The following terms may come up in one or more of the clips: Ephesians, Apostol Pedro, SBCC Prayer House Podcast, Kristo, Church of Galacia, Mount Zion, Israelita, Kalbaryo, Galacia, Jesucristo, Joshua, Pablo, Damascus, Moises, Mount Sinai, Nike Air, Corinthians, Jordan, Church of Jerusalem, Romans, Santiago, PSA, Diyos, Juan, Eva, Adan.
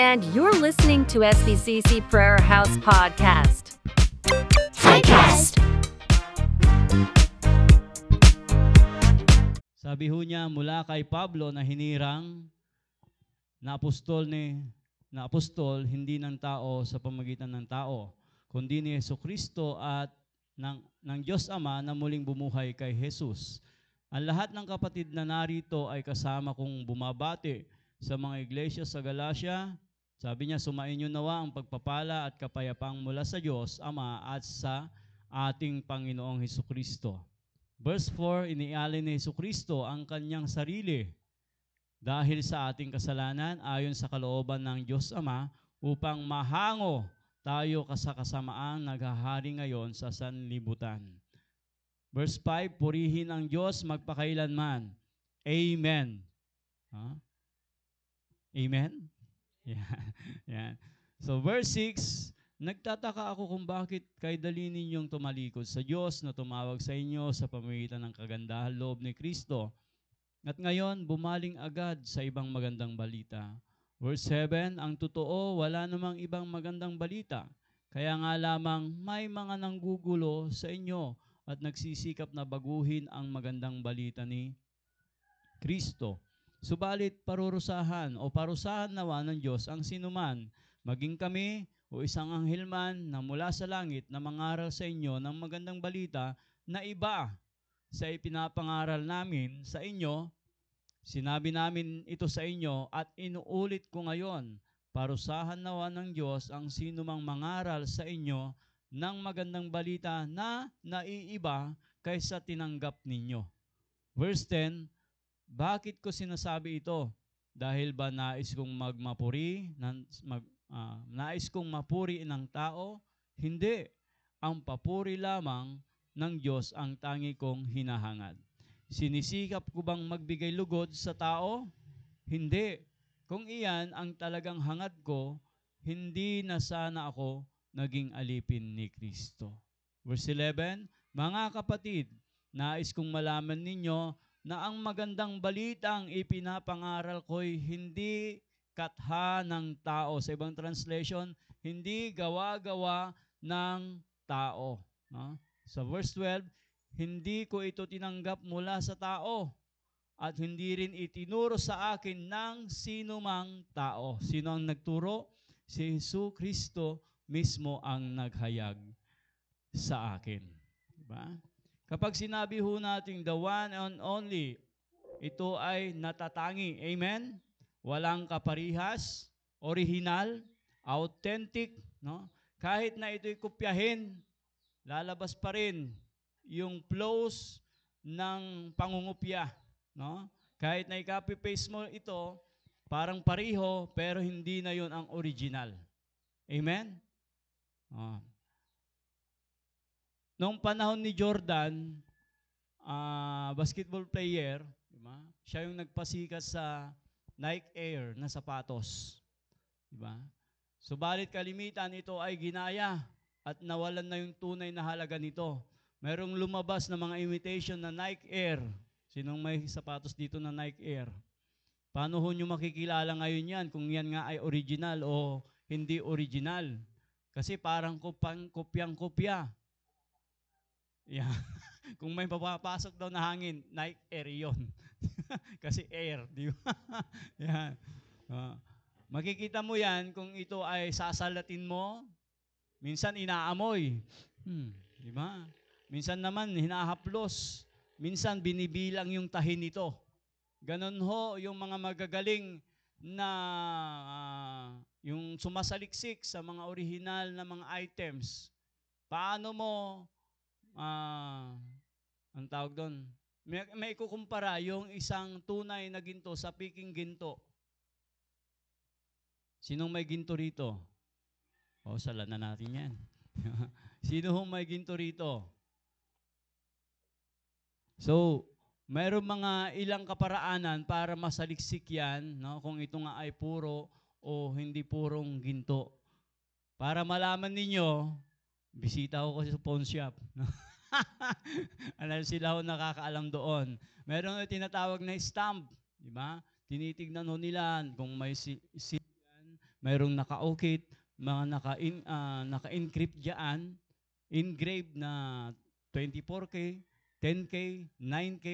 And you're listening to SBCC Prayer House Podcast. Sabi ho niya mula kay Pablo na hinirang na apostol hindi ng tao sa pamagitan ng tao, kundi ni Jesucristo at ng Diyos Ama na muling bumuhay kay Jesus. Ang lahat ng kapatid na narito ay kasama kong bumabati sa mga iglesia sa Galacia. Sabi niya, sumainyo nawa ang pagpapala at kapayapang mula sa Diyos Ama at sa ating Panginoong Jesucristo. Verse 4, inialin ni Jesucristo ang kanyang sarili dahil sa ating kasalanan ayon sa kalooban ng Diyos Ama upang mahango tayo kasakasamaang naghahari ngayon sa sanlibutan. Verse 5, purihin ang Diyos magpakailanman. Amen. Huh? Amen? Yeah. So verse 6, nagtataka ako kung bakit kay dali ninyong tumalikod sa Diyos na tumawag sa inyo sa pamamagitan ng kagandahan loob ni Kristo. At ngayon, bumaling agad sa ibang magandang balita. Verse 7, ang totoo, wala namang ibang magandang balita. Kaya nga lamang may mga nanggugulo sa inyo at nagsisikap na baguhin ang magandang balita ni Kristo. Subalit parurusahan o parusahan nawa ng Diyos ang sinuman, maging kami o isang anghel man na mula sa langit na mangaral sa inyo ng magandang balita na iba sa ipinapangaral namin sa inyo, sinabi namin ito sa inyo at inuulit ko ngayon, parusahan nawa ng Diyos ang sinumang mangaral sa inyo ng magandang balita na naiiba kaysa tinanggap ninyo. Verse 10, bakit ko sinasabi ito? Dahil ba nais kong mapuri ng tao? Hindi. Ang papuri lamang ng Diyos ang tangi kong hinahangad. Sinisikap ko bang magbigay lugod sa tao? Hindi. Kung iyan ang talagang hangad ko, hindi na sana ako naging alipin ni Kristo. Verse 11, mga kapatid, nais kong malaman ninyo na ang magandang balitang ipinapangaral ko'y hindi katha ng tao. Sa ibang translation, hindi gawa-gawa ng tao. No? Sa verse 12, hindi ko ito tinanggap mula sa tao at hindi rin itinuro sa akin ng sinumang tao. Sino ang nagturo? Si Jesucristo mismo ang naghayag sa akin. Diba? Kapag sinabi ho natin the one and only, ito ay natatangi. Amen? Walang kaparihas, original, authentic. No? Kahit na ito'y kopyahin, lalabas pa rin yung flows ng pangungupya. No? Kahit na i-copy-paste mo ito, parang pariho, pero hindi na yun ang original. Amen? Oh. Noong panahon ni Jordan, basketball player, diba? Siya yung nagpasikat sa Nike Air na sapatos. Diba? Subalit kalimitan, ito ay ginaya at nawalan na yung tunay na halaga nito. Merong lumabas na mga imitation na Nike Air. Sinong may sapatos dito na Nike Air? Paano ho nyo makikilala ngayon yan kung yan nga ay original o hindi original? Kasi parang kopyang-kopya. Yeah. Kung may papapasok daw na hangin, Nike Air yun. Kasi air, di ba? Yeah. Makikita mo yan kung ito ay sasalatin mo, minsan inaamoy. Di ba? Minsan naman hinahaplos. Minsan binibilang yung tahin nito. Ganon ho yung mga magagaling na yung sumasaliksik sa mga orihinal na mga items. Paano mo ang tawag doon, may ikukumpara yung isang tunay na ginto sa piking ginto. Sinong may ginto rito? O, sala na natin yan. Sino hong may ginto rito? So, mayroong mga ilang kaparaanan para masaliksik yan, no? Kung ito nga ay puro o hindi purong ginto. Para malaman ninyo, bisita ko kasi sa pawn shop. Alam sila ho nakakaalam doon. Meron ho tinatawag na stamp. Diba? Tinitignan ho nila kung may silyan, mayroong naka-ukit, mga naka-encrypt dyan, engraved na 24K, 10K, 9K,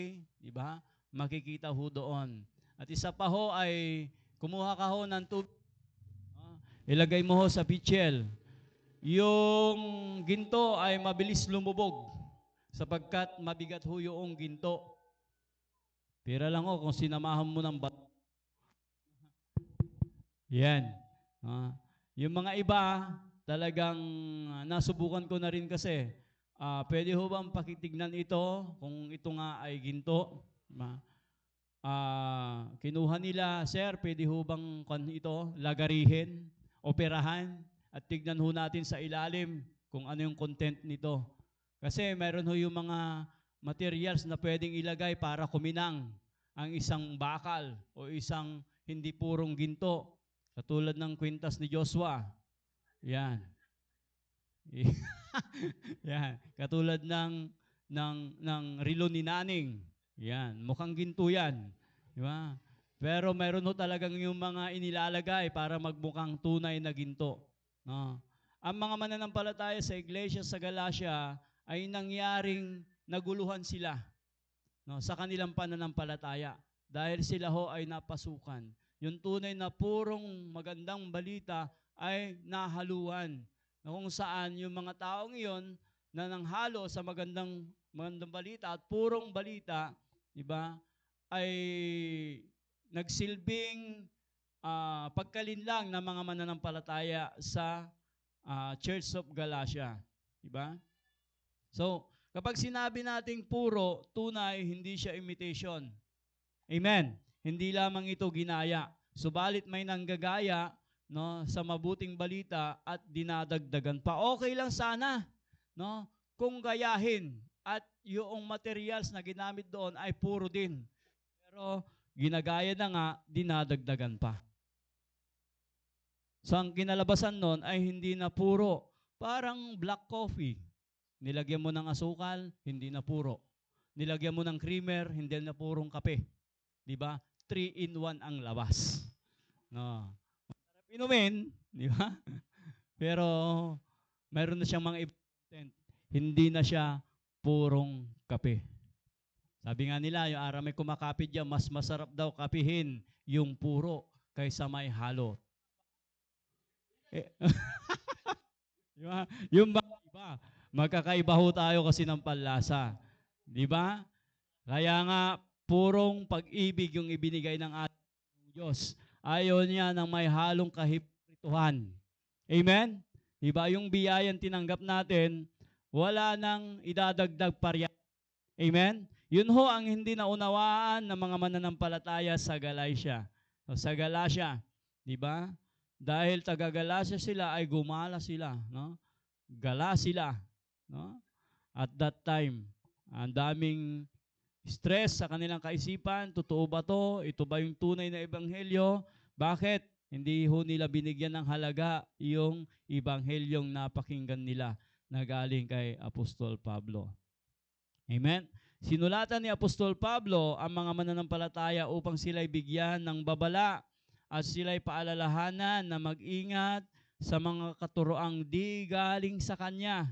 di ba? Makikita ho doon. At isa pa ho ay kumuha ka ho ng tubig. Ilagay mo ho sa pichel. Yung ginto ay mabilis lumubog sapagkat mabigat ho yung ginto. Pira lang ho kung sinamahan mo ng bato. Yan. Yung mga iba, talagang nasubukan ko na rin kasi. Pwede ho bang pakitignan ito kung ito nga ay ginto? Kinuha nila, sir, pwede ho bang ito lagarihin, operahan? At tignan ho natin sa ilalim kung ano yung content nito. Kasi meron ho yung mga materials na pwedeng ilagay para kuminang ang isang bakal o isang hindi purong ginto. Katulad ng kwintas ni Joshua. Yan. Yan. Katulad ng rilo ni Naning. Yan. Mukhang ginto yan. Di ba? Pero meron ho talagang yung mga inilalagay para magmukhang tunay na ginto. No. Ang mga mananampalataya sa iglesia sa Galacia ay nangyaring naguluhan sila, no, sa kanilang pananampalataya dahil sila ho ay napasukan. Yung tunay na purong magandang balita ay nahaluan, no, kung saan yung mga taong iyon na nanghalo sa magandang balita at purong balita, diba, ay nagsilbing pagkalinlang ng mga mananampalataya sa Church of Galacia. Diba? So, kapag sinabi nating puro, tunay, hindi siya imitation. Amen. Hindi lamang ito ginaya. Subalit may nanggagaya, no, sa mabuting balita at dinadagdagan pa. Okay lang sana, no, kung gayahin at yung materials na ginamit doon ay puro din. Pero ginagaya na nga, dinadagdagan pa. So, ang kinalabasan nun ay hindi na puro. Parang black coffee. Nilagyan mo ng asukal, hindi na puro. Nilagyan mo ng creamer, hindi na purong kape. Diba? 3-in-1 ang labas. No. Masarap inumin, diba? Pero, mayroon na siyang mga important. Hindi na siya purong kape. Sabi nga nila, yung araw may kumakape dyan, mas masarap daw kapihin yung puro kaysa may halo. Yung mga iba, magkakaiba ho tayo kasi ng panlasa. Di ba? Kaya nga, purong pag-ibig yung ibinigay ng ating Diyos. Ayaw niya ng may halong kahiprituhan. Amen? Di ba? Yung biyayan tinanggap natin, wala nang idadagdag pa riyan. Amen? Yun ho ang hindi naunawaan ng mga mananampalataya sa Galacia. O sa Galacia, di ba? Dahil taga-Galacia sila ay gumala sila, no? Gala sila, no? At that time, ang daming stress sa kanilang kaisipan, totoo ba to? Ito ba yung tunay na ebanghelyo? Bakit? Hindi ho nila binigyan ng halaga yung ebanghelyong napakinggan nila na galing kay Apostol Pablo. Amen? Sinulatan ni Apostol Pablo ang mga mananampalataya upang sila'y bigyan ng babala at sila'y paalalahanan na mag-ingat sa mga katuroang di galing sa Kanya,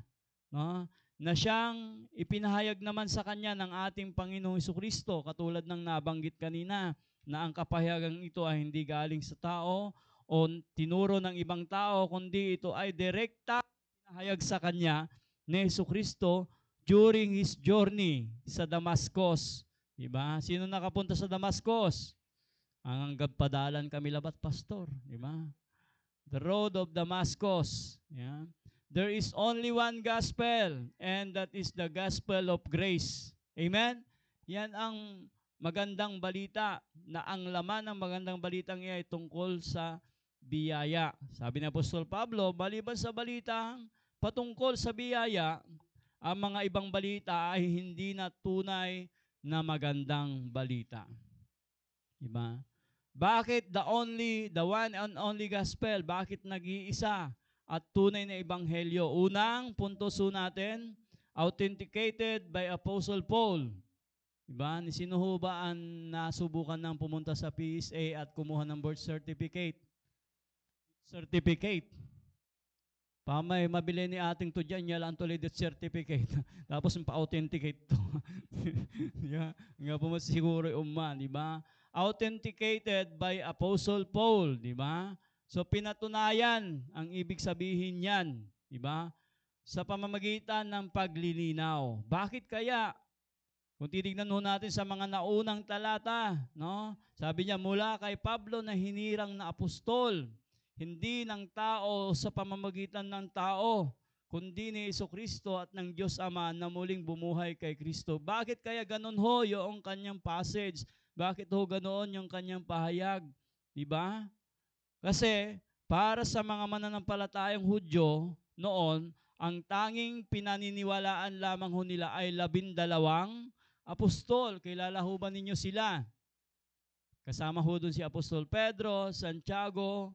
no? Na siyang ipinahayag naman sa Kanya ng ating Panginoong Jesucristo, katulad ng nabanggit kanina, na ang kapahayagang ito ay hindi galing sa tao o tinuro ng ibang tao, kundi ito ay direkta pinahayag sa Kanya ni Jesucristo during his journey sa Damascus. Diba? Sino nakapunta sa Damascus? Ang gagpadalan kami labat, pastor, di ba? The road of Damascus. Yeah. There is only one gospel, and that is the gospel of grace. Amen? Yan ang magandang balita, na ang laman ng magandang balitang iyan ay tungkol sa biyaya. Sabi ni Apostol Pablo, maliban sa balitang patungkol sa biyaya, ang mga ibang balita ay hindi na tunay na magandang balita. Diba? Bakit the one and only gospel? Bakit nag-iisa at tunay na ebanghelyo? Unang puntos natin, authenticated by Apostle Paul. Diba? Sino ho ba ang nasubukan ng pumunta sa PSA at kumuha ng birth certificate? certificate. Pamay, mabili ni ating to dyan, niya lang tulad certificate. Tapos pa-authenticate to. Yeah. Nga po siguro yung man, di ba? Authenticated by Apostle Paul, di ba? So pinatunayan ang ibig sabihin niyan, di ba? Sa pamamagitan ng paglilinaw. Bakit kaya? Kung titignan ho natin sa mga naunang talata, no? Sabi niya, mula kay Pablo na hinirang na apostol, hindi ng tao sa pamamagitan ng tao, kundi ni Jesucristo at ng Diyos Ama na muling bumuhay kay Kristo. Bakit kaya ganun ho yung kanyang passage? Bakit ho ganoon yung kanyang pahayag? Diba? Kasi para sa mga mananampalatayang Hudyo noon, ang tanging pinaniniwalaan lamang ho nila ay 12 apostol. Kilala ho ba ninyo sila? Kasama ho dun si Apostol Pedro, Santiago,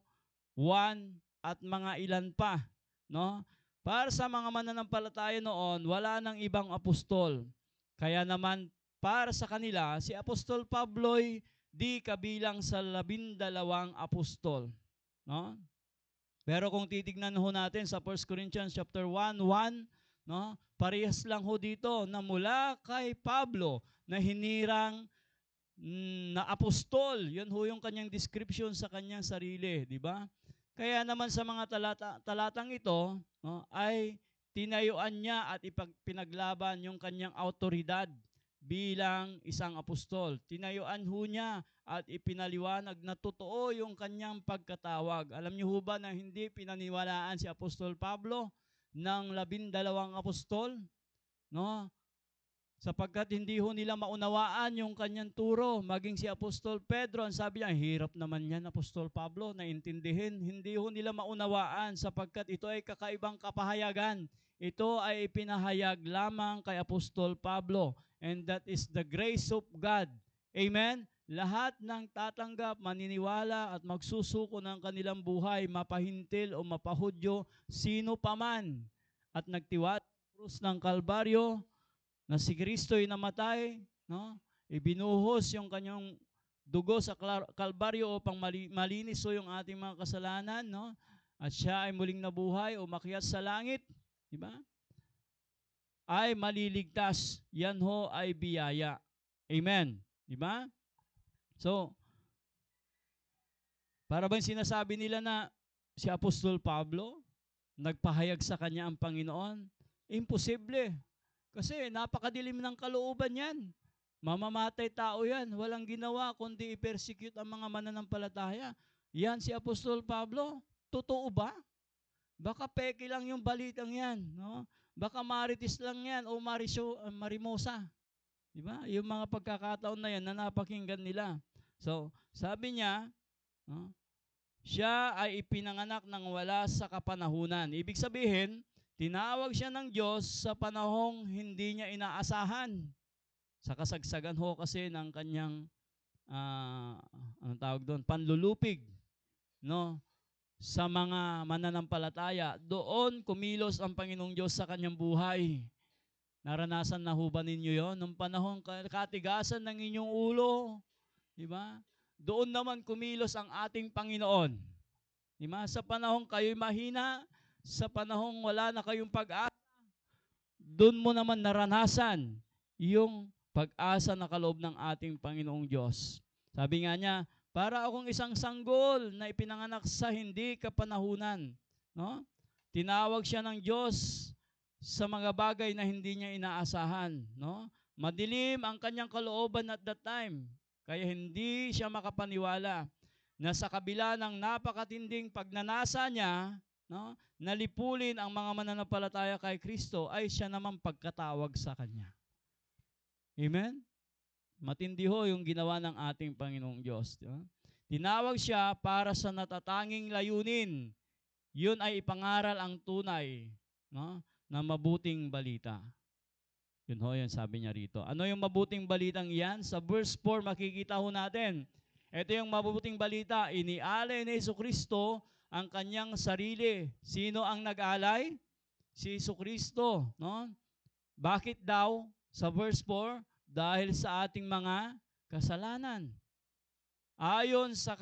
Juan at mga ilan pa, no? Para sa mga mananampalataya noon, wala nang ibang apostol. Kaya naman para sa kanila, si Apostol Pablo'y di kabilang sa 12 apostol, no? Pero kung titignan ho natin sa 1 Corinthians chapter 1:1, no? Parehas lang ho dito na mula kay Pablo na hinirang na apostol, yun ho yung kanyang description sa kanyang sarili, di ba? Kaya naman sa mga talatang ito, no, ay tinayuan niya at pinaglaban yung kanyang autoridad bilang isang apostol. Tinayuan ho niya at ipinaliwanag na totoo yung kanyang pagkatawag. Alam niyo ho ba na hindi pinaniwalaan si Apostol Pablo ng 12 apostol? No? Sapagkat hindi ho nila maunawaan yung kanyang turo. Maging si Apostol Pedro, ang sabi niya, hirap naman yan, Apostol Pablo, naintindihin. Hindi ho nila maunawaan sapagkat ito ay kakaibang kapahayagan. Ito ay ipinahayag lamang kay Apostol Pablo. And that is the grace of God. Amen? Lahat ng tatanggap, maniniwala at magsusuko ng kanilang buhay, mapahintil o mapahudyo, sino paman at nagtiwat krus ng Kalbaryo, na si Kristo'y namatay, no? Ibinuhos yung kanyang dugo sa Kalbaryo upang malinis o yung ating mga kasalanan, no? At siya ay muling nabuhay o umakyat sa langit, di ba? Ay maliligtas. Yan ho ay biyaya. Amen. Di ba? So, para bang sinasabi nila na si Apostol Pablo nagpahayag sa kanya ang Panginoon? Imposible. Kasi napakadilim ng kalooban yan. Mamamatay tao yan. Walang ginawa kundi i-persecute ang mga mananampalataya. Yan si Apostol Pablo. Totoo ba? Baka peke lang yung balitang yan. No? Baka marites lang yan o marimosa. Diba? Yung mga pagkakataon na yan na napakinggan nila. So, sabi niya, no? Siya ay ipinanganak ng wala sa kapanahunan. Ibig sabihin, tinawag siya ng Diyos sa panahong hindi niya inaasahan. Sa kasagsagan ho kasi ng kanyang anong tawag doon? Panlulupig, no? Sa mga mananampalataya. Doon kumilos ang Panginoong Diyos sa kanyang buhay. Naranasan na ho ba ninyo yun? Nung panahong katigasan ng inyong ulo, di ba? Doon naman kumilos ang ating Panginoon. Di ba? Sa panahong kayo'y mahina, sa panahong wala na kayong pag-asa, doon mo naman naranasan yung pag-asa na kaloob ng ating Panginoong Diyos. Sabi nga niya, para akong isang sanggol na ipinanganak sa hindi kapanahunan. No? Tinawag siya ng Diyos sa mga bagay na hindi niya inaasahan. No? Madilim ang kanyang kalooban at that time, kaya hindi siya makapaniwala na sa kabila ng napakatinding pagnanasa niya, no? Nalipulin ang mga mananampalataya kay Kristo ay siya naman pagkatawag sa Kanya. Amen? Matindi ho yung ginawa ng ating Panginoong Diyos. Diba? Tinawag siya para sa natatanging layunin. Yun ay ipangaral ang tunay, no? Na mabuting balita. Yun ho, yun sabi niya rito. Ano yung mabuting balitang yan? Sa verse 4 makikita ho natin. Ito yung mabuting balita. Inialay ni Jesucristo ang kanyang sarili. Sino ang nag-alay? Si Jesucristo, no? Bakit daw? Sa verse 4, dahil sa ating mga kasalanan. Ayon sa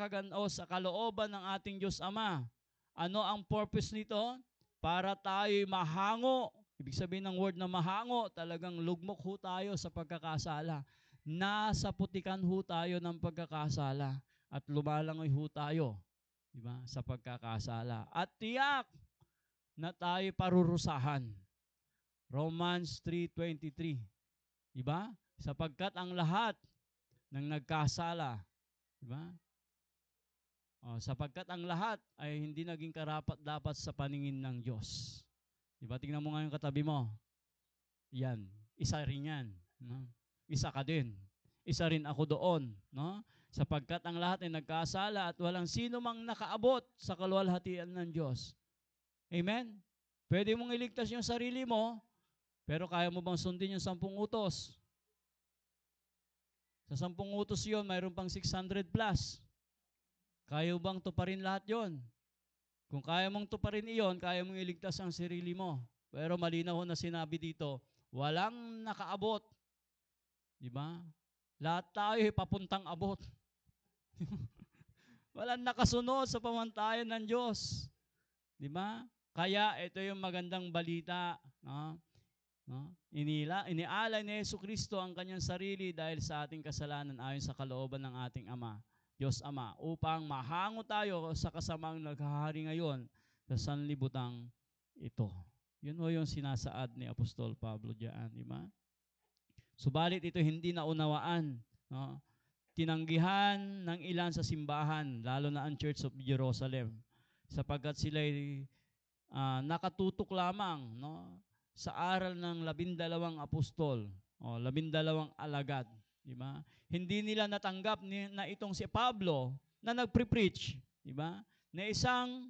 kalooban ng ating Diyos Ama, Ano ang purpose nito? Para tayo'y mahango. Ibig sabihin ng word na mahango, talagang lugmok ho tayo sa pagkakasala. Nasa putikan ho tayo ng pagkakasala at lumalangoy ho tayo, diba, sa pagkakasala. At tiyak na tayo parurusahan. Romans 3:23. Diba? Sapagkat ang lahat ng nagkasala, diba? O, sapagkat ang lahat ay hindi naging karapat-dapat sa paningin ng Diyos. Diba? Tingnan mo nga yung katabi mo. Yan. Isa rin yan. No? Isa ka din. Isa rin ako doon. No? Sapagkat ang lahat ay nagkasala at walang sino mang nakaabot sa kaluwalhatian ng Diyos. Amen? Pwede mong iligtas yung sarili mo, pero kaya mo bang sundin yung 10 utos? Sa 10 utos yun, mayroon pang 600+. Kaya bang tuparin lahat yon? Kung kaya mong tuparin iyon, kaya mong iligtas ang sarili mo. Pero malinaw na sinabi dito, walang nakaabot. Di ba? Lahat tayo papuntang abot. Walang nakasunod sa pamantayan ng Diyos. Di ba? Kaya ito yung magandang balita. No? No? Inialay ni Jesucristo ang kanyang sarili dahil sa ating kasalanan ayon sa kalooban ng ating Ama. Diyos Ama, upang mahango tayo sa kasamang naghahari ngayon sa sanlibutang ito. Yun ho yung sinasaad ni Apostol Pablo diyan, di ba? Subalit ito hindi naunawaan, no? Tinanggihan ng ilan sa simbahan, lalo na ang Church of Jerusalem, sapagkat sila nakatutok lamang, no, sa aral ng 12 apostol, o 12 alagad. Diba? Hindi nila natanggap na itong si Pablo na nagpre-preach, diba? Na isang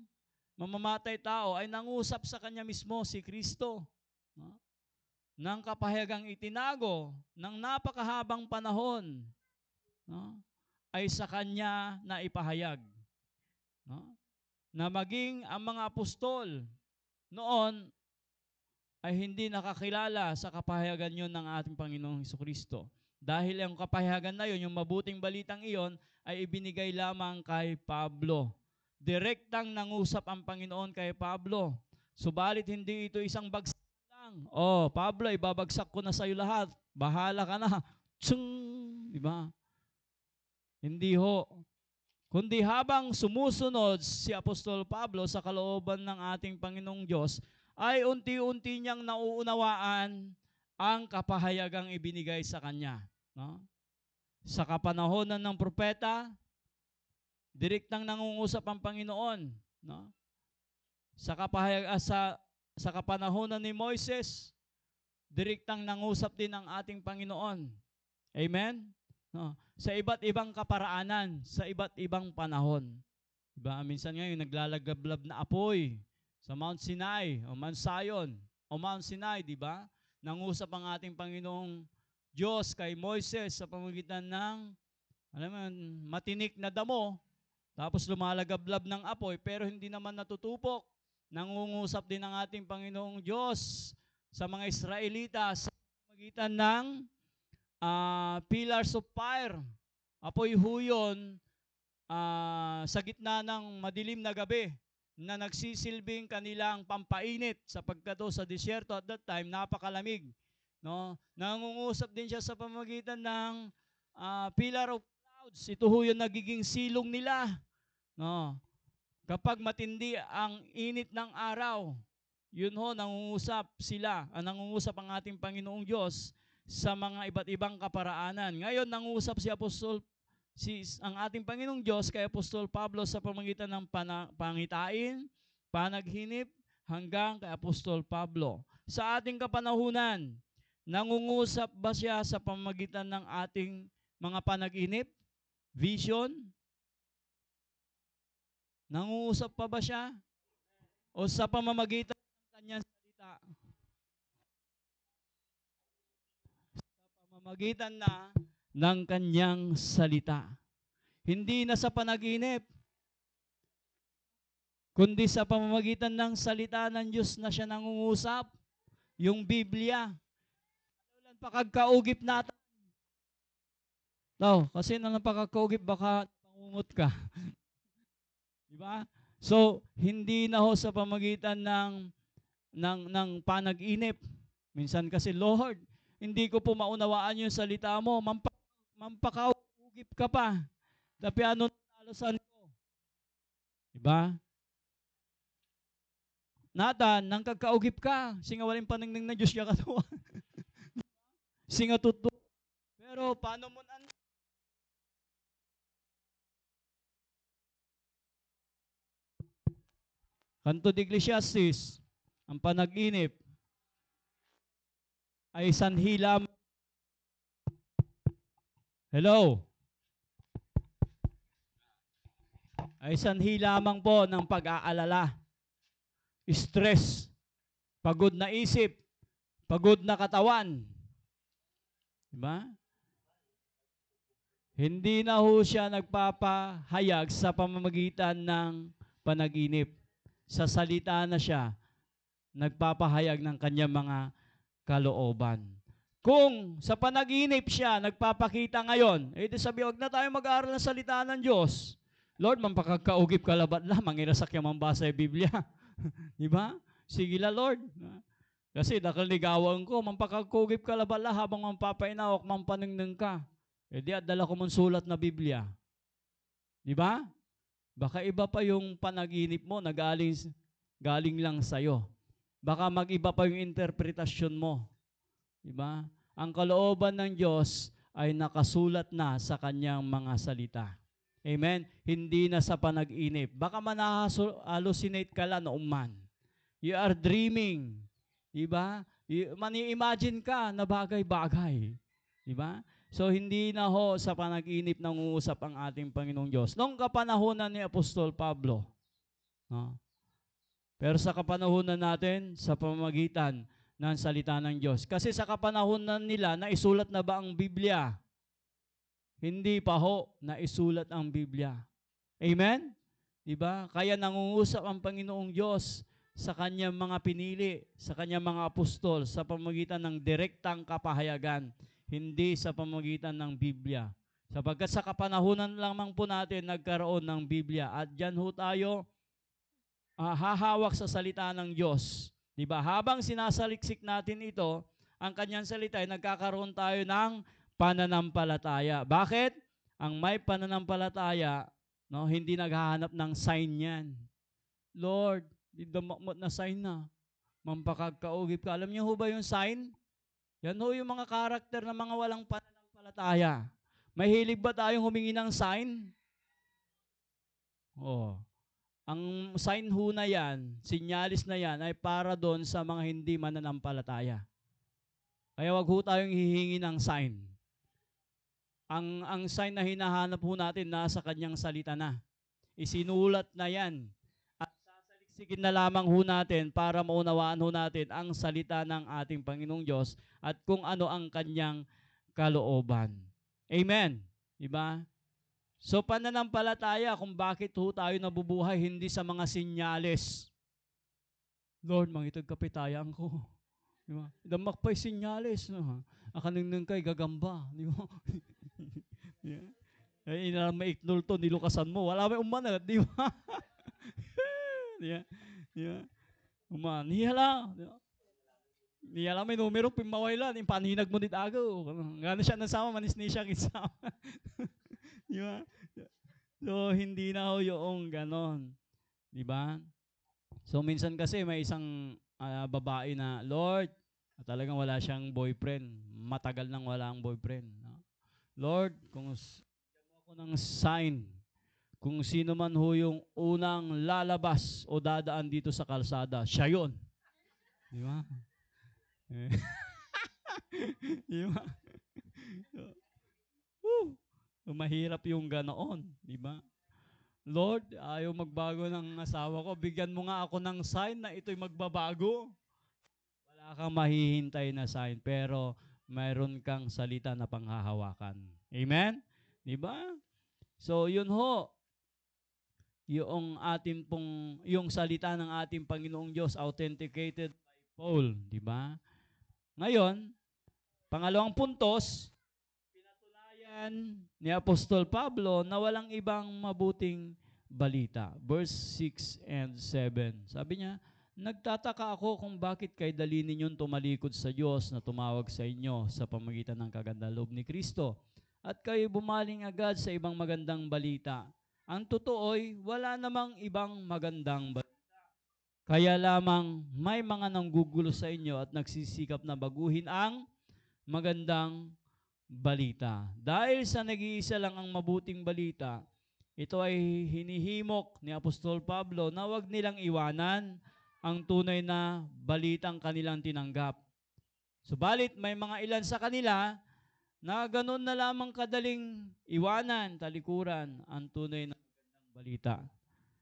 mamamatay tao ay nangusap sa kanya mismo si Kristo, no? Nang kapahayagang itinago ng napakahabang panahon, no, ay sa kanya na ipahayag, no, na maging ang mga apostol noon ay hindi nakakilala sa kapahayagan yun ng ating Panginoong Jesucristo. Dahil ang kapahayagan na yun, yung mabuting balitang iyon, ay ibinigay lamang kay Pablo. Direktang nangusap ang Panginoon kay Pablo. Subalit hindi ito isang bagsak lang. Oh, Pablo, ibabagsak ko na sa'yo lahat. Bahala ka na. Tsung! Diba? Hindi ho. Kundi habang sumusunod si Apostol Pablo sa kalooban ng ating Panginoong Diyos, ay unti-unti niyang nauunawaan ang kapahayagang ibinigay sa kanya. No? Sa kapanahonan ng propeta, direktang nangungusap ang Panginoon. No? Sa kapanahonan ni Moises, direktang nangusap din ang ating Panginoon. Amen? No? Sa iba't ibang kaparaanan, sa iba't ibang panahon. Diba? Minsan ngayon, naglalagablab na apoy sa Mount Sinai, o Mount Zion, o Mount Sinai, di ba? Nangusap ang ating Panginoong Diyos kay Moises sa pamamagitan ng matinik na damo, tapos lumalagablab ng apoy, pero hindi naman natutupok. Nangungusap din ang ating Panginoong Diyos sa mga Israelita sa pamamagitan ng pillars of fire. Apoy huyon sa gitna ng madilim na gabi, na nagsisilbing kanilang pampainit, sapagkat sa disyerto at that time napakalamig, no? Nangungusap din siya sa pamamagitan ng pillar of clouds. Ito ho yung nagiging silong nila, no? Kapag matindi ang init ng araw, yun ho nangungusap sila, nangungusap ang ating Panginoong Diyos sa mga iba't ibang kaparaanan. Ngayon nangungusap si Apostol ang ating Panginoong Diyos kay Apostol Pablo sa pamamagitan ng pangitain, panaghinip, hanggang kay Apostol Pablo. Sa ating kapanahunan, nangungusap ba siya sa pamamagitan ng ating mga panaghinip, vision? Nangungusap pa ba siya? O sa pamamagitan ng kanyang salita? Sa pamamagitan ng kanyang salita. Hindi na sa panaginip, kundi sa pamamagitan ng salita ng Diyos na siya nangungusap, yung Biblia. Walang pakagkaugip natin. Kasi nang pakagkaugip, baka nangungot ka. Diba? So, hindi na ho sa pamagitan ng panag-inip. Minsan kasi, Lord, hindi ko po maunawaan yung salita mo. Mampakaugip ka pa. Dapiano nalasan ko. Diba? Nathan, nang kagkaugip ka, singawalin paningning na Diyos niya katuwa. Singatuto. Pero, paano mo na Kanto de Ecclesiastes, ang panag-inip ay sanhi lamang. Hello? Ay sanhi lamang po ng pag-aalala. Stress, pagod na isip, pagod na katawan. Diba? Hindi na ho siya nagpapahayag sa pamamagitan ng panag-inip. Sa salita na siya, nagpapahayag ng kanyang mga kalooban. Kung sa panaginip siya, nagpapakita ngayon, eh sabi, huwag na tayo mag-aaral ng salita ng Diyos. Lord, mampakagkaugip ka labat lang, mangirasak yung mambasa yung Biblia. Diba? Sige la, Lord. Kasi nakaligawan ko, mampakagkaugip ka labat lang habang mampapainawak, mampaningning ka. Eh di, adala ko mong sulat na Biblia. Diba? Baka iba pa yung panaginip mo na galing lang sa'yo. Baka mag-iba pa yung interpretasyon mo. Diba? Ang kalooban ng Diyos ay nakasulat na sa kanyang mga salita. Amen? Hindi na sa panaginip. Baka manahalusinate ka lang noong man. You are dreaming. Diba? Mani-imagine ka na bagay-bagay. Diba? So, hindi na ho sa panaginip nang-uusap ang ating Panginoong Diyos. Noong kapanahonan ni Apostol Pablo. No? Pero sa kapanahonan natin, sa pamamagitan ng salita ng Diyos. Kasi sa kapanahonan nila, naisulat na ba ang Biblia? Hindi pa ho, naisulat ang Biblia. Amen? Diba? Kaya nang-uusap ang Panginoong Diyos sa kanyang mga pinili, sa kanyang mga apostol, sa pamamagitan ng direktang kapahayagan. Hindi sa pamamagitan ng Biblia. Sapagkat sa kapanahunan lamang po natin nagkaroon ng Biblia. At dyan ho tayo hahawak sa salita ng Diyos. Diba? Habang sinasaliksik natin ito, ang kanyang salita ay nagkakaroon tayo ng pananampalataya. Bakit? Ang may pananampalataya, no, hindi naghahanap ng sign yan. Lord, didamakmat na sign na. Mampakagkaugip ka. Alam niyo ho ba yung sign? Yan ho yung mga karakter na mga walang pananampalataya. Mahilig ba tayong humingi ng sign? Oo. Ang sign ho na yan, sinyalis na yan, ay para doon sa mga hindi mananampalataya. Kaya wag ho tayong hihingi ng sign. Ang sign na hinahanap ho natin, nasa kanyang salita na. Isinulat na yan. Sigin na lamang ho natin para maunawaan ho natin ang salita ng ating Panginoong Diyos at kung ano ang kanyang kalooban. Amen. Diba? So pananampalataya kung bakit ho tayo nabubuhay hindi sa mga sinyales. Lord, mangitag kapitayan ko. Diba? Damak pa'y sinyales. No? Akaningning kay gagamba. Diba? Ay, maignol to, nilukasan mo. Wala may umanat. Diba? Yeah. Uma, niyala. Niyala may numero, pimawailan. Yung panhinag mo dito agaw. Gano'n siya nasama, manisni siya kisama. Diba? So, hindi na ho yung gano'n. Diba? So, minsan kasi may isang babae na, Lord, talagang wala siyang boyfriend. Matagal nang wala ang boyfriend. No? Lord, kung ako ng sign, kung sino man ho yung unang lalabas o dadaan dito sa kalsada, siya yun. Di ba? Di ba? Mahirap yung ganoon. Di ba? Lord, ayaw magbago ng asawa ko. Bigyan mo nga ako ng sign na ito'y magbabago. Wala kang mahihintay na sign, pero mayroon kang salita na panghahawakan. Amen? Di ba? So, yun ho. Yung ating pong, yung salita ng ating Panginoong Diyos, authenticated by Paul, di ba? Ngayon, pangalawang puntos, pinatunayan ni Apostol Pablo na walang ibang mabuting balita. Verse 6 and 7. Sabi niya, nagtataka ako kung bakit kayo dali ninyong tumalikod sa Diyos na tumawag sa inyo sa pamamagitan ng kagandahan-loob ni Kristo. At kayo bumaling agad sa ibang magandang balita. Ang totoo'y wala namang ibang magandang balita. Kaya lamang may mga nanggugulo sa inyo at nagsisikap na baguhin ang magandang balita. Dahil sa nag-iisa lang ang mabuting balita, ito ay hinihimok ni Apostol Pablo na huwag nilang iwanan ang tunay na balitang kanilang tinanggap. Subalit, may mga ilan sa kanila na ganun na lamang kadaling iwanan, talikuran, ang tunay na magandang balita.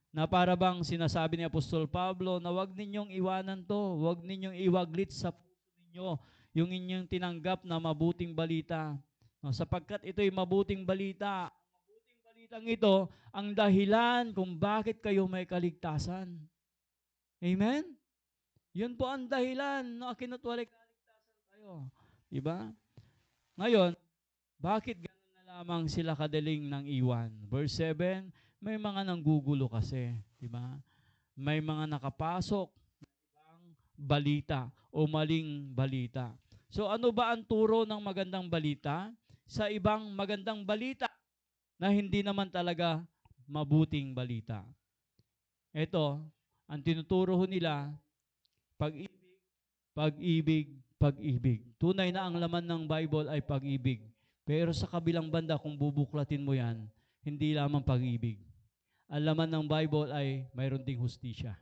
Na para bang sinasabi ni Apostol Pablo na huwag ninyong iwanan to, huwag ninyong iwaglit sa puso ninyo yung inyong tinanggap na mabuting balita. No, sapagkat ito'y mabuting balita. Mabuting balitang ito ang dahilan kung bakit kayo may kaligtasan. Amen? Yun po ang dahilan na kinatuwalay kaligtasan tayo. Diba? Ngayon, bakit gano'n na lamang sila kadaling ng iwan? Verse 7, may mga nanggugulo kasi. Diba? May mga nakapasok ng ibang balita o maling balita. So ano ba ang turo ng magandang balita sa ibang magandang balita na hindi naman talaga mabuting balita? Ito, ang tinuturo nila, pag-ibig, pag-ibig, pag-ibig. Tunay na ang laman ng Bible ay pag-ibig. Pero sa kabilang banda, kung bubuklatin mo yan, hindi lamang pag-ibig. Ang laman ng Bible ay mayroon ding hustisya.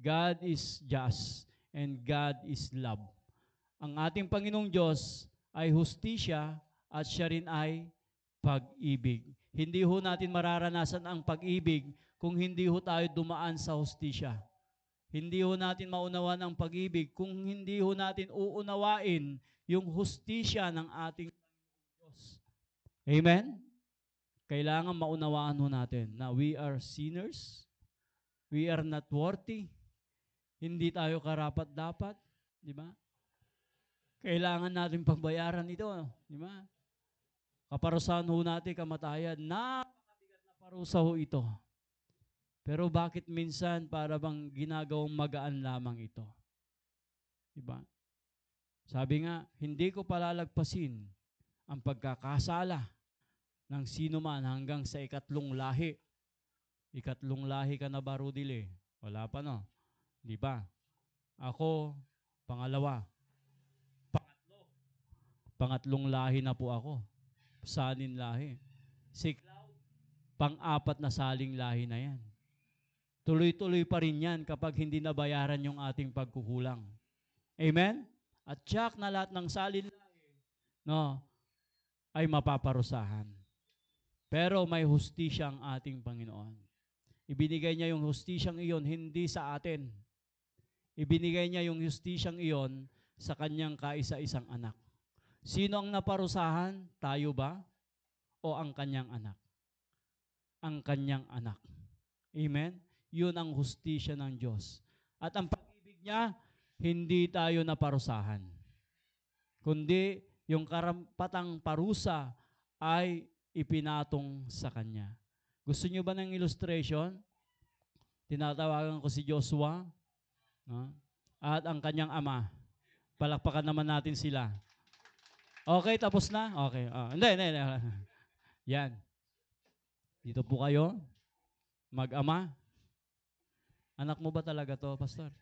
God is just and God is love. Ang ating Panginoong Diyos ay hustisya at siya rin ay pag-ibig. Hindi ho natin mararanasan ang pag-ibig kung hindi ho tayo dumaan sa hustisya. Hindi ho natin maunawain ang pag-ibig kung hindi ho natin uunawain yung hustisya ng ating Diyos. Amen? Kailangan maunawaan ho natin na we are sinners, we are not worthy, hindi tayo karapat-dapat, di ba? Kailangan natin pagbayaran ito, di ba? Kaparusahan ho natin kamatayan, napakabigat na parusa ho ito. Pero bakit minsan para bang ginagawang magaan lamang ito? Diba? Sabi nga, hindi ko palalagpasin ang pagkakasala ng sino man hanggang sa 3 lahi. 3 lahi ka na ba, Rudile? Wala pa, no? Diba? Ako, pangalawa. Pangatlo. pangatlong lahi na po ako. 6 lahi. Pang-apat na saling lahi na yan. Tuloy-tuloy pa rin yan kapag hindi nabayaran yung ating pagkukulang. Amen? At tiyak na lahat ng salin no, ay mapaparusahan. Pero may hustisya ang ating Panginoon. Ibinigay niya yung hustisyang iyon hindi sa atin. Ibinigay niya yung hustisyang iyon sa kanyang kaisa-isang anak. Sino ang naparusahan? Tayo ba? O ang kanyang anak? Ang kanyang anak. Amen? Yun ang hustisya ng Diyos. At ang pag-ibig niya, hindi tayo naparusahan. Kundi yung karampatang parusa ay ipinatong sa Kanya. Gusto niyo ba ng illustration? Tinatawagan ko si Joshua at ang kanyang ama. Palakpakan naman natin sila. Okay, tapos na? Okay. Hindi. Yan. Dito po kayo. Mag-ama. Anak mo ba talaga to, Pastor?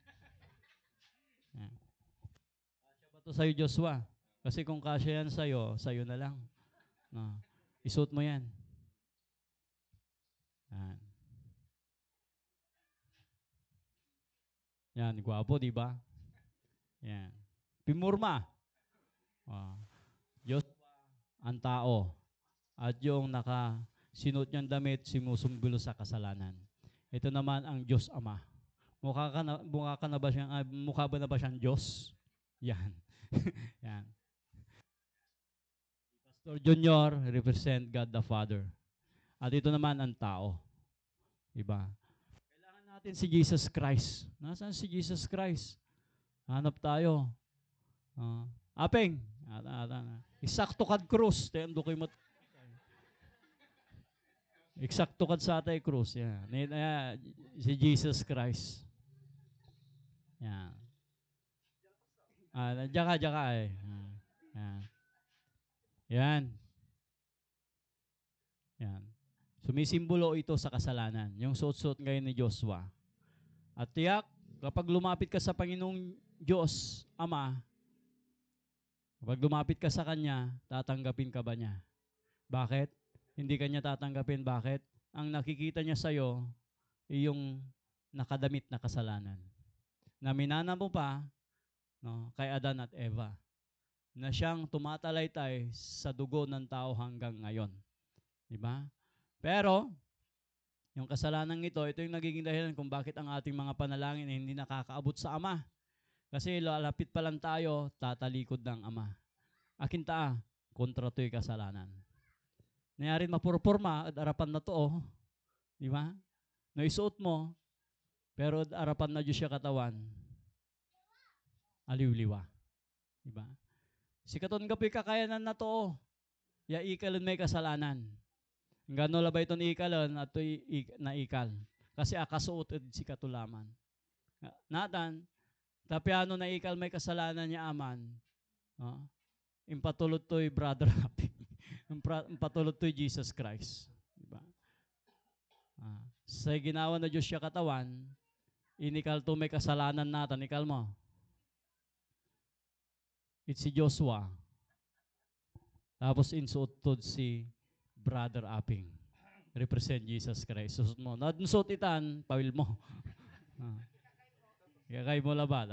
Yeah. Kasya ba to sa'yo, Joshua? Kasi kung kasya yan sa'yo, sa'yo na lang. No. Isuot mo yan. Yan. Yan, gwapo, di ba? Yan. Pimurma. Oh. Joshua, ang tao. At yung sinuot niyang damit, simusumbulo sa kasalanan. Ito naman ang Diyos Ama. Mukha ba na ba siyang Diyos? Yan. Yan. Pastor Junior represent God the Father. At ito naman ang tao. Diba? Kailangan natin si Jesus Christ. Nasaan si Jesus Christ? Hanap tayo. Apeng. Isakto kad krus. Tendo kayo Eksakto kad sa atay krus. Yan. Si Jesus Christ. Yan. Nandiyan ka eh. Yan. Yan. Yan. Sumisimbolo ito sa kasalanan. Yung suot-suot ngayon ni Joshua. At tiyak, kapag lumapit ka sa Panginoong Diyos, Ama, kapag lumapit ka sa Kanya, tatanggapin ka ba Niya? Bakit? Hindi kanya tatanggapin. Bakit? Ang nakikita niya sa'yo, yung nakadamit na kasalanan. Na minana mo pa, no, kay Adan at Eva, na siyang tumatalaytay sa dugo ng tao hanggang ngayon. Diba? Pero, yung kasalanan ito yung nagiging dahilan kung bakit ang ating mga panalangin ay hindi nakakaabot sa Ama. Kasi lalapit pa lang tayo, tatalikod ng Ama. Akin taa, kontra to'y kasalanan. Nangyari mapurporma at arapan na to, oh. Di ba? Naisuot mo, pero arapan na Diyos siya katawan. Aliw-liwa. Di ba? Si katon gapi kakayanan na to, oh. Ya ikalon may kasalanan. Gano la ba ito ni ikalon at naikal? Kasi akasuot si katulaman. Natan, tapiano na ikal may kasalanan niya aman. Oh. Impatulot to'y brother happy. Patulot to Jesus Christ. Diba? Sa ginawa na Diyos siya katawan, inikal to may kasalanan natin. Ikal mo. It's si Joshua. Tapos insuot to si Brother Aping. Represent Jesus Christ. Susot mo. Nadunsot itan, pawil mo. Kaya mo la ba?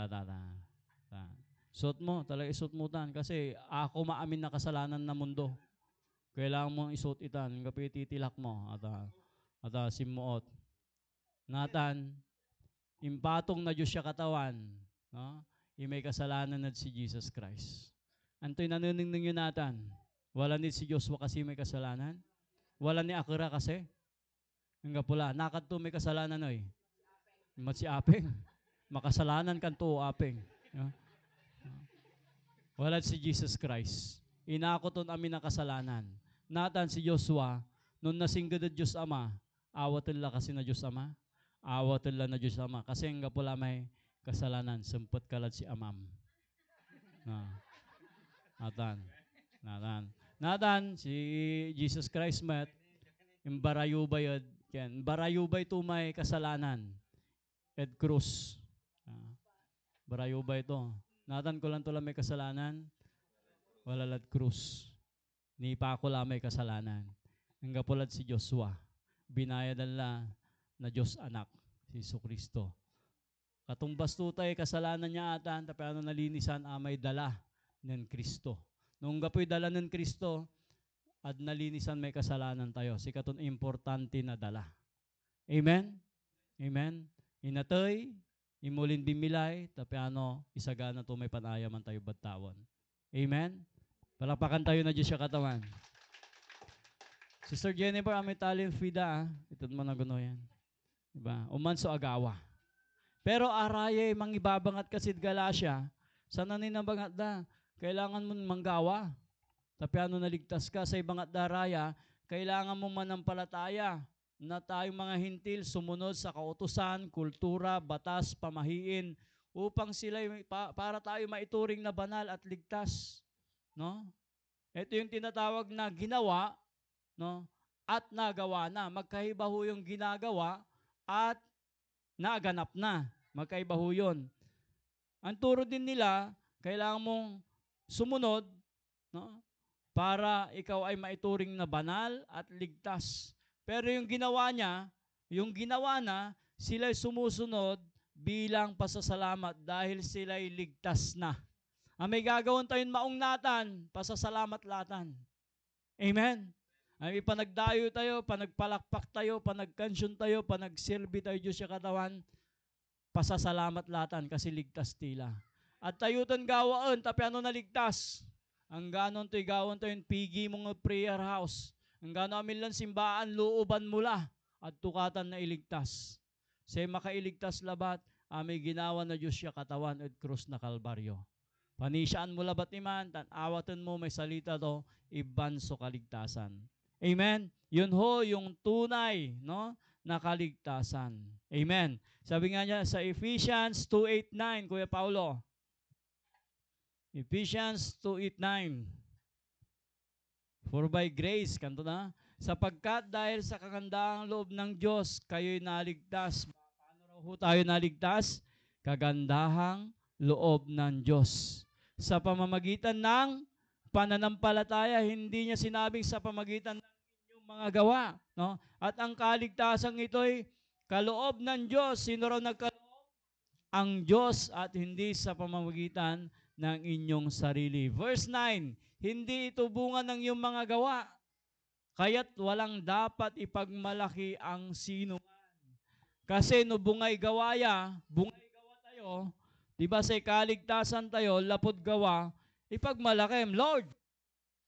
Susot mo. Talaga isot mo tan. Kasi ako maamin na kasalanan na mundo. Kailangan mong isuot itan, kapag titilak mo, at simuot. Natan, impatong na Diyos siya katawan, no? May kasalanan na si Jesus Christ. Anto'y nanuningning yun natan, wala ni si Joshua kasi may kasalanan, wala ni Akira kasi, hanggang pula, nakad to may kasalanan oy. Mat si Apeng, makasalanan kan to Apeng. No? Wala si Jesus Christ. Inakoton amin ang kasalanan. Natan si Joshua, nung nasinggad na Diyos Ama, awat nila na Diyos Ama. Kasi ang gapula may kasalanan, sempat kalad si Amam. Natan, si Jesus Christ met, yung barayubay, yan, barayubay to may kasalanan. Ed Cruz. Barayubay to. Natan, kulang to lang may kasalanan. Walalad krus. Ni pakula may kasalanan. Ang gapulad si Joshua. Binayadan na Diyos anak, si Jesucristo. Katumbas tutay, kasalanan niya atan, tapos nalinisan, amay dala ng Kristo. Nung gapoy dala ng Kristo, at nalinisan may kasalanan tayo. Si katun importante na dala. Amen? Amen? Inatoy, imulin bimilay, tapos isagana to may panayaman tayo battawan. Amen? Palapakan tayo na Diyos siya katawan. Sister Jennifer, ang Italian Fida, ito mo na gano'n yan. Diba? Umanso agawa. Pero araye, mangibabangat kasi Galacia, sana ninabangat da, kailangan mo manggawa. Tapiano naligtas ka sa ibangat da raya, kailangan mo manampalataya na tayong mga hintil sumunod sa kautusan, kultura, batas, pamahiin, upang sila para tayo maituring na banal at ligtas, no? Ito yung tinatawag na ginawa, no? At nagawa na. Magkaiba ho yung ginagawa at naganap na. Magkaiba ho yun. Ang turo din nila, kailangan mong sumunod, no? Para ikaw ay maituring na banal at ligtas. Pero yung ginawa niya, yung ginawa na, sila ay sumusunod bilang pasasalamat dahil sila'y ligtas na. Ang may gagawin tayong maong natan, pasasalamat latan. Amen? Ang ipanagdayo tayo, panagpalakpak tayo, panagkansyon tayo, panagsilbi tayo, Diyos siya katawan, pasasalamat latan kasi ligtas tila. At tayutan gawaan, tapiano na ligtas. Ang ganon to'y gawaan tayo, pigi mong prayer house. Ang ganon amin lang simbaan, looban mula at tukatan na iligtas. Say makailigtas labat, amay ginawa na Diyos siya katawan at krus na Kalbaryo. Panisaan mo labat iman, tanawatan mo may salita to, ibanso kaligtasan. Amen? Yun ho yung tunay, no, na kaligtasan. Amen. Sabi nga niya sa Ephesians 2:8-9, Kuya Paulo. Ephesians 2:8-9. For by grace, kanto na, sapagkat dahil sa kagandaang loob ng Diyos, kayo'y naligtas. Paano raw ho tayo naligtas? Kagandahang loob ng Diyos. Sa pamamagitan ng pananampalataya, hindi niya sinabing sa pamamagitan ng inyong mga gawa. No? At ang kaligtasang ito'y kaloob ng Diyos. Sino raw nagkaloob? Ang Diyos at hindi sa pamamagitan ng inyong sarili. Verse 9, hindi ito bunga ng iyong mga gawa, kaya't walang dapat ipagmalaki ang sino man. Kasi no bungay gawa tayo, di ba sa kaligtasan tayo, lapod gawa, ipagmalaki, Lord,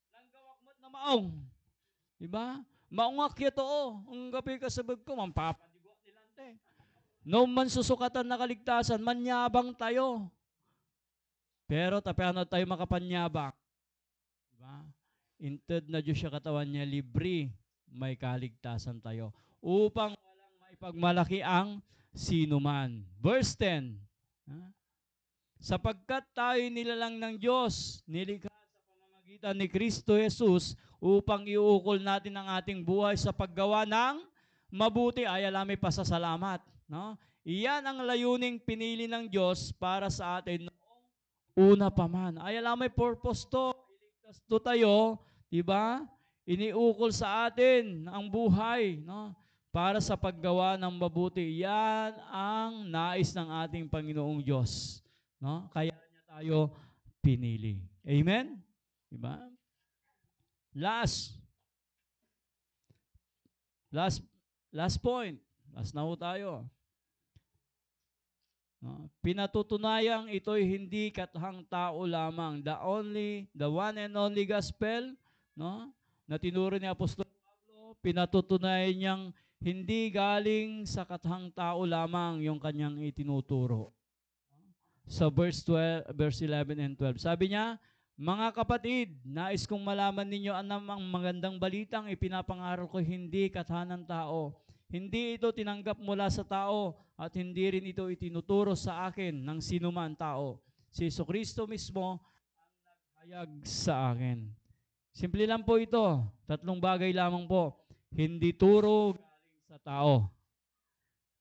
lang gawak mo't na maong. Di ba? Maungak yato, ang gabi kasabag ko, mampapadigwa nilante. No man susukatan na kaligtasan, manyabang tayo. Pero tapano tayo makapanyabak? Diba? Inted na Diyos siya katawan niya, libre, may kaligtasan tayo. Upang walang maipagmalaki ang sinuman. Verse 10. Sapagkat tayo nilalang ng Diyos, nilikha sa pamamagitan ni Kristo Jesus upang iukol natin ang ating buhay sa paggawa ng mabuti. Ay, alami pa sa salamat. No? Iyan ang layuning pinili ng Diyos para sa atin. Una pa man. Ay, alam may purpose to. Iligtas to tayo. Diba? Iniukol sa atin ang buhay, no? Para sa paggawa ng mabuti. Yan ang nais ng ating Panginoong Diyos. No? Kaya niya tayo pinili. Amen? Diba? Last point. Last na ho tayo. Pinatunayang ito'y hindi kathang tao lamang. The one and only gospel, no, na tinuro ni Apostol Pablo, pinatutunayan niyang hindi galing sa kathang tao lamang yung kanyang itinuturo. Sa verse 11 and 12. Sabi niya, mga kapatid, nais kong malaman ninyo ang magandang balitang ipinapangaral ko hindi kathanang tao. Hindi ito tinanggap mula sa tao at hindi rin ito itinuturo sa akin ng sinuman tao. Si Jesucristo mismo ang naghayag sa akin. Simple lang po ito. Tatlong bagay lamang po. Hindi turo galing sa tao.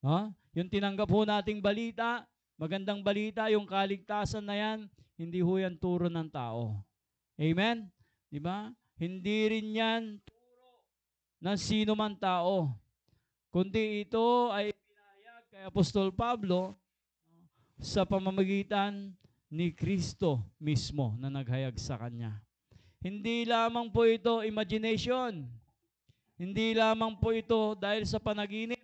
Ha? Yung tinanggap po nating balita, magandang balita, yung kaligtasan na yan, hindi ho yan turo ng tao. Amen? Diba? Hindi rin yan turo ng sinuman tao. Kundi ito ay pinahayag kay Apostol Pablo sa pamamagitan ni Kristo mismo na naghayag sa kanya. Hindi lamang po ito imagination. Hindi lamang po ito dahil sa panaginip.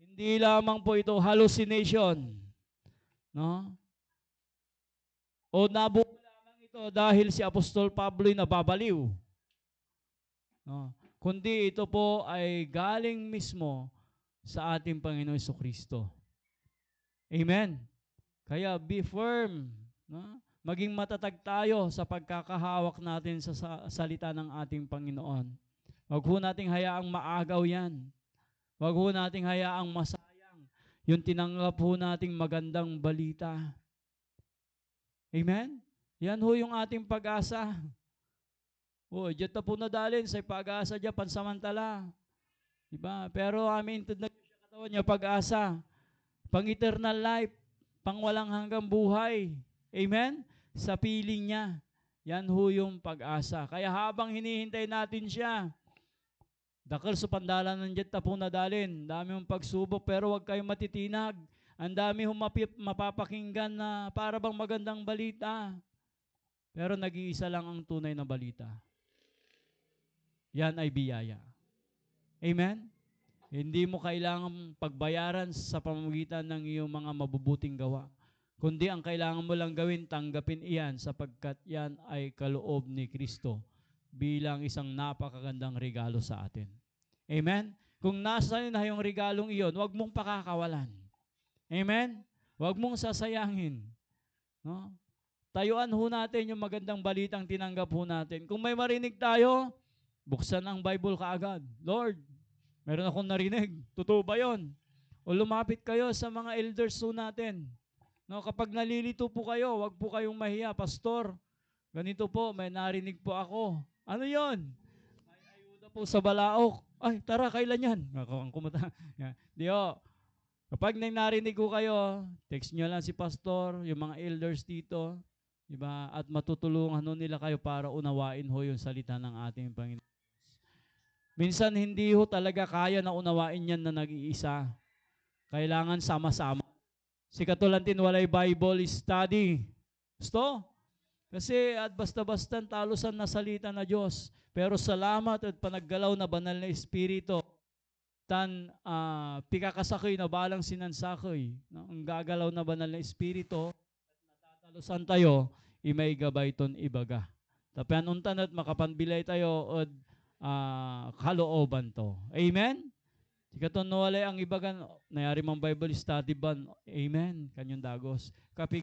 Hindi lamang po ito hallucination. No? O nabuo lamang ito dahil si Apostol Pablo ay nababaliw. No? Kundi ito po ay galing mismo sa ating Panginoong Jesucristo. Amen. Kaya be firm. No? Maging matatag tayo sa pagkakahawak natin sa salita ng ating Panginoon. Huwag ho nating hayaang maagaw yan. Huwag ho nating hayaang masayang yung tinanggap ho nating magandang balita. Amen? Yan ho yung ating pag-asa. O, dyan na po nadalin sa pag-asa dyan, pansamantala. Diba? Pero amin, intod na siya katawan niya, pag-asa. Pang-eternal life, pang-walang hanggang buhay. Amen? Sa piling niya. Yan ho yung pag-asa. Kaya habang hinihintay natin siya, dakil sa pandalanan dyan na po nadalin. Dami mong pagsubok, pero huwag kayong matitinag. Ang dami hong mapapakinggan na para bang magandang balita. Pero nag-iisa lang ang tunay na balita. Yan ay biyaya. Amen? Hindi mo kailangang pagbayaran sa pamamagitan ng iyong mga mabubuting gawa. Kundi ang kailangan mo lang gawin, tanggapin iyan sapagkat yan ay kaloob ni Kristo bilang isang napakagandang regalo sa atin. Amen? Kung nasaan na yung regalong iyon, huwag mong pakakawalan. Amen? Huwag mong sasayangin. No? Tayuan ho natin yung magandang balitang tinanggap ho natin. Kung may marinig tayo, Buksan ang Bible kaagad. Lord, meron akong narinig. Totoo ba yun? O lumapit kayo sa mga elders po natin. No, kapag nalilito po kayo, wag po kayong mahiya. Pastor, ganito po, may narinig po ako. Ano yun? May ayuda po sa balaok. Ay, tara, kailan yan? Ako ang kumata. Diyo, kapag narinig ko kayo, text nyo lang si pastor, yung mga elders dito, diba? At matutulungan nila kayo para unawain ho yung salita ng ating Panginoon. Minsan hindi ho talaga kaya na unawain yan na nag-iisa. Kailangan sama-sama. Si Katulantin walay Bible study. Gusto? Kasi at basta-basta talusan na salita na Diyos. Pero salamat at panaggalaw na banal na espiritu. Tan pikakasakoy na balang sinansakoy. No? Ang gagalaw na banal na espiritu. At natatalusan tayo, imay gabay ton ibaga. Tapanuntan at makapanbilay tayo od kalooban to. Amen? Sikaton no walay ang ibagan, nayari mang Bible study ban. Amen? Kanyang dagos. Kapig.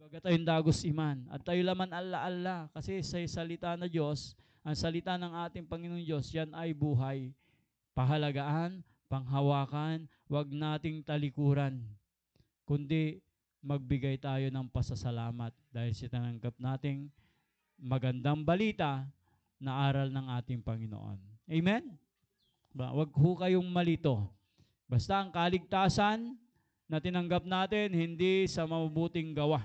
Ibaga tayong dagos iman. At tayo laman ala-ala. Kasi sa salita na Diyos, ang salita ng ating Panginoong Diyos, yan ay buhay. Pahalagaan, panghawakan, wag nating talikuran. Kundi magbigay tayo ng pasasalamat dahil sitananggap nating magandang balita na aral ng ating Panginoon. Amen? Huwag ho kayong malito. Basta ang kaligtasan na tinanggap natin, hindi sa mabubuting gawa,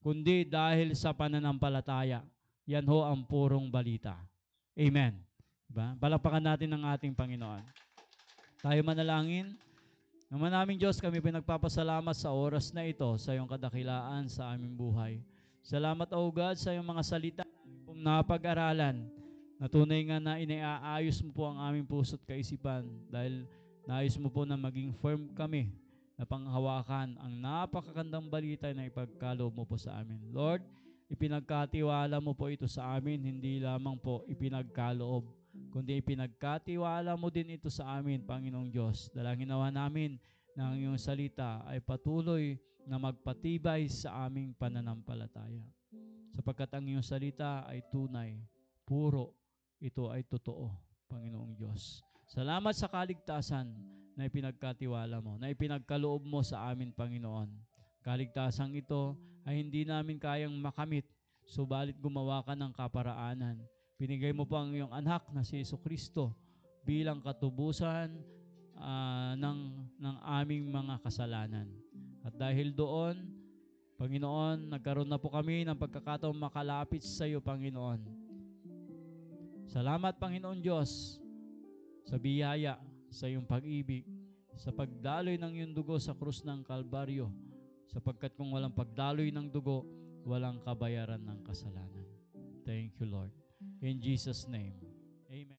kundi dahil sa pananampalataya. Yan ho ang purong balita. Amen. Diba? Palakpakan natin ang ating Panginoon. Tayo manalangin. Naman naming Diyos, kami pinagpapasalamat sa oras na ito, sa iyong kadakilaan sa aming buhay. Salamat, O God, sa iyong mga salita napag-aralan, natunay nga na inaayos mo po ang aming puso't kaisipan dahil naayos mo po na maging firm kami na panghawakan ang napakagandang balita na ipagkaloob mo po sa amin. Lord, ipinagkatiwala mo po ito sa amin, hindi lamang po ipinagkaloob, kundi ipinagkatiwala mo din ito sa amin, Panginoong Diyos. Dalangin nawa namin na ang iyong salita ay patuloy na magpatibay sa aming pananampalataya. Sapagkat ang iyong salita ay tunay, puro, ito ay totoo, Panginoong Diyos. Salamat sa kaligtasan na ipinagkatiwala mo, na ipinagkaloob mo sa amin, Panginoon. Kaligtasan ito ay hindi namin kayang makamit, subalit gumawa ka ng kaparaanan. Binigay mo pa ang iyong anak na si Jesucristo bilang katubusan ng aming mga kasalanan. At dahil doon, Panginoon, nagkaroon na po kami ng pagkakataong makalapit sa iyo, Panginoon. Salamat, Panginoon Diyos, sa biyaya, sa iyong pag-ibig, sa pagdaloy ng iyong dugo sa krus ng Kalbaryo, sapagkat kung walang pagdaloy ng dugo, walang kabayaran ng kasalanan. Thank you, Lord. In Jesus' name.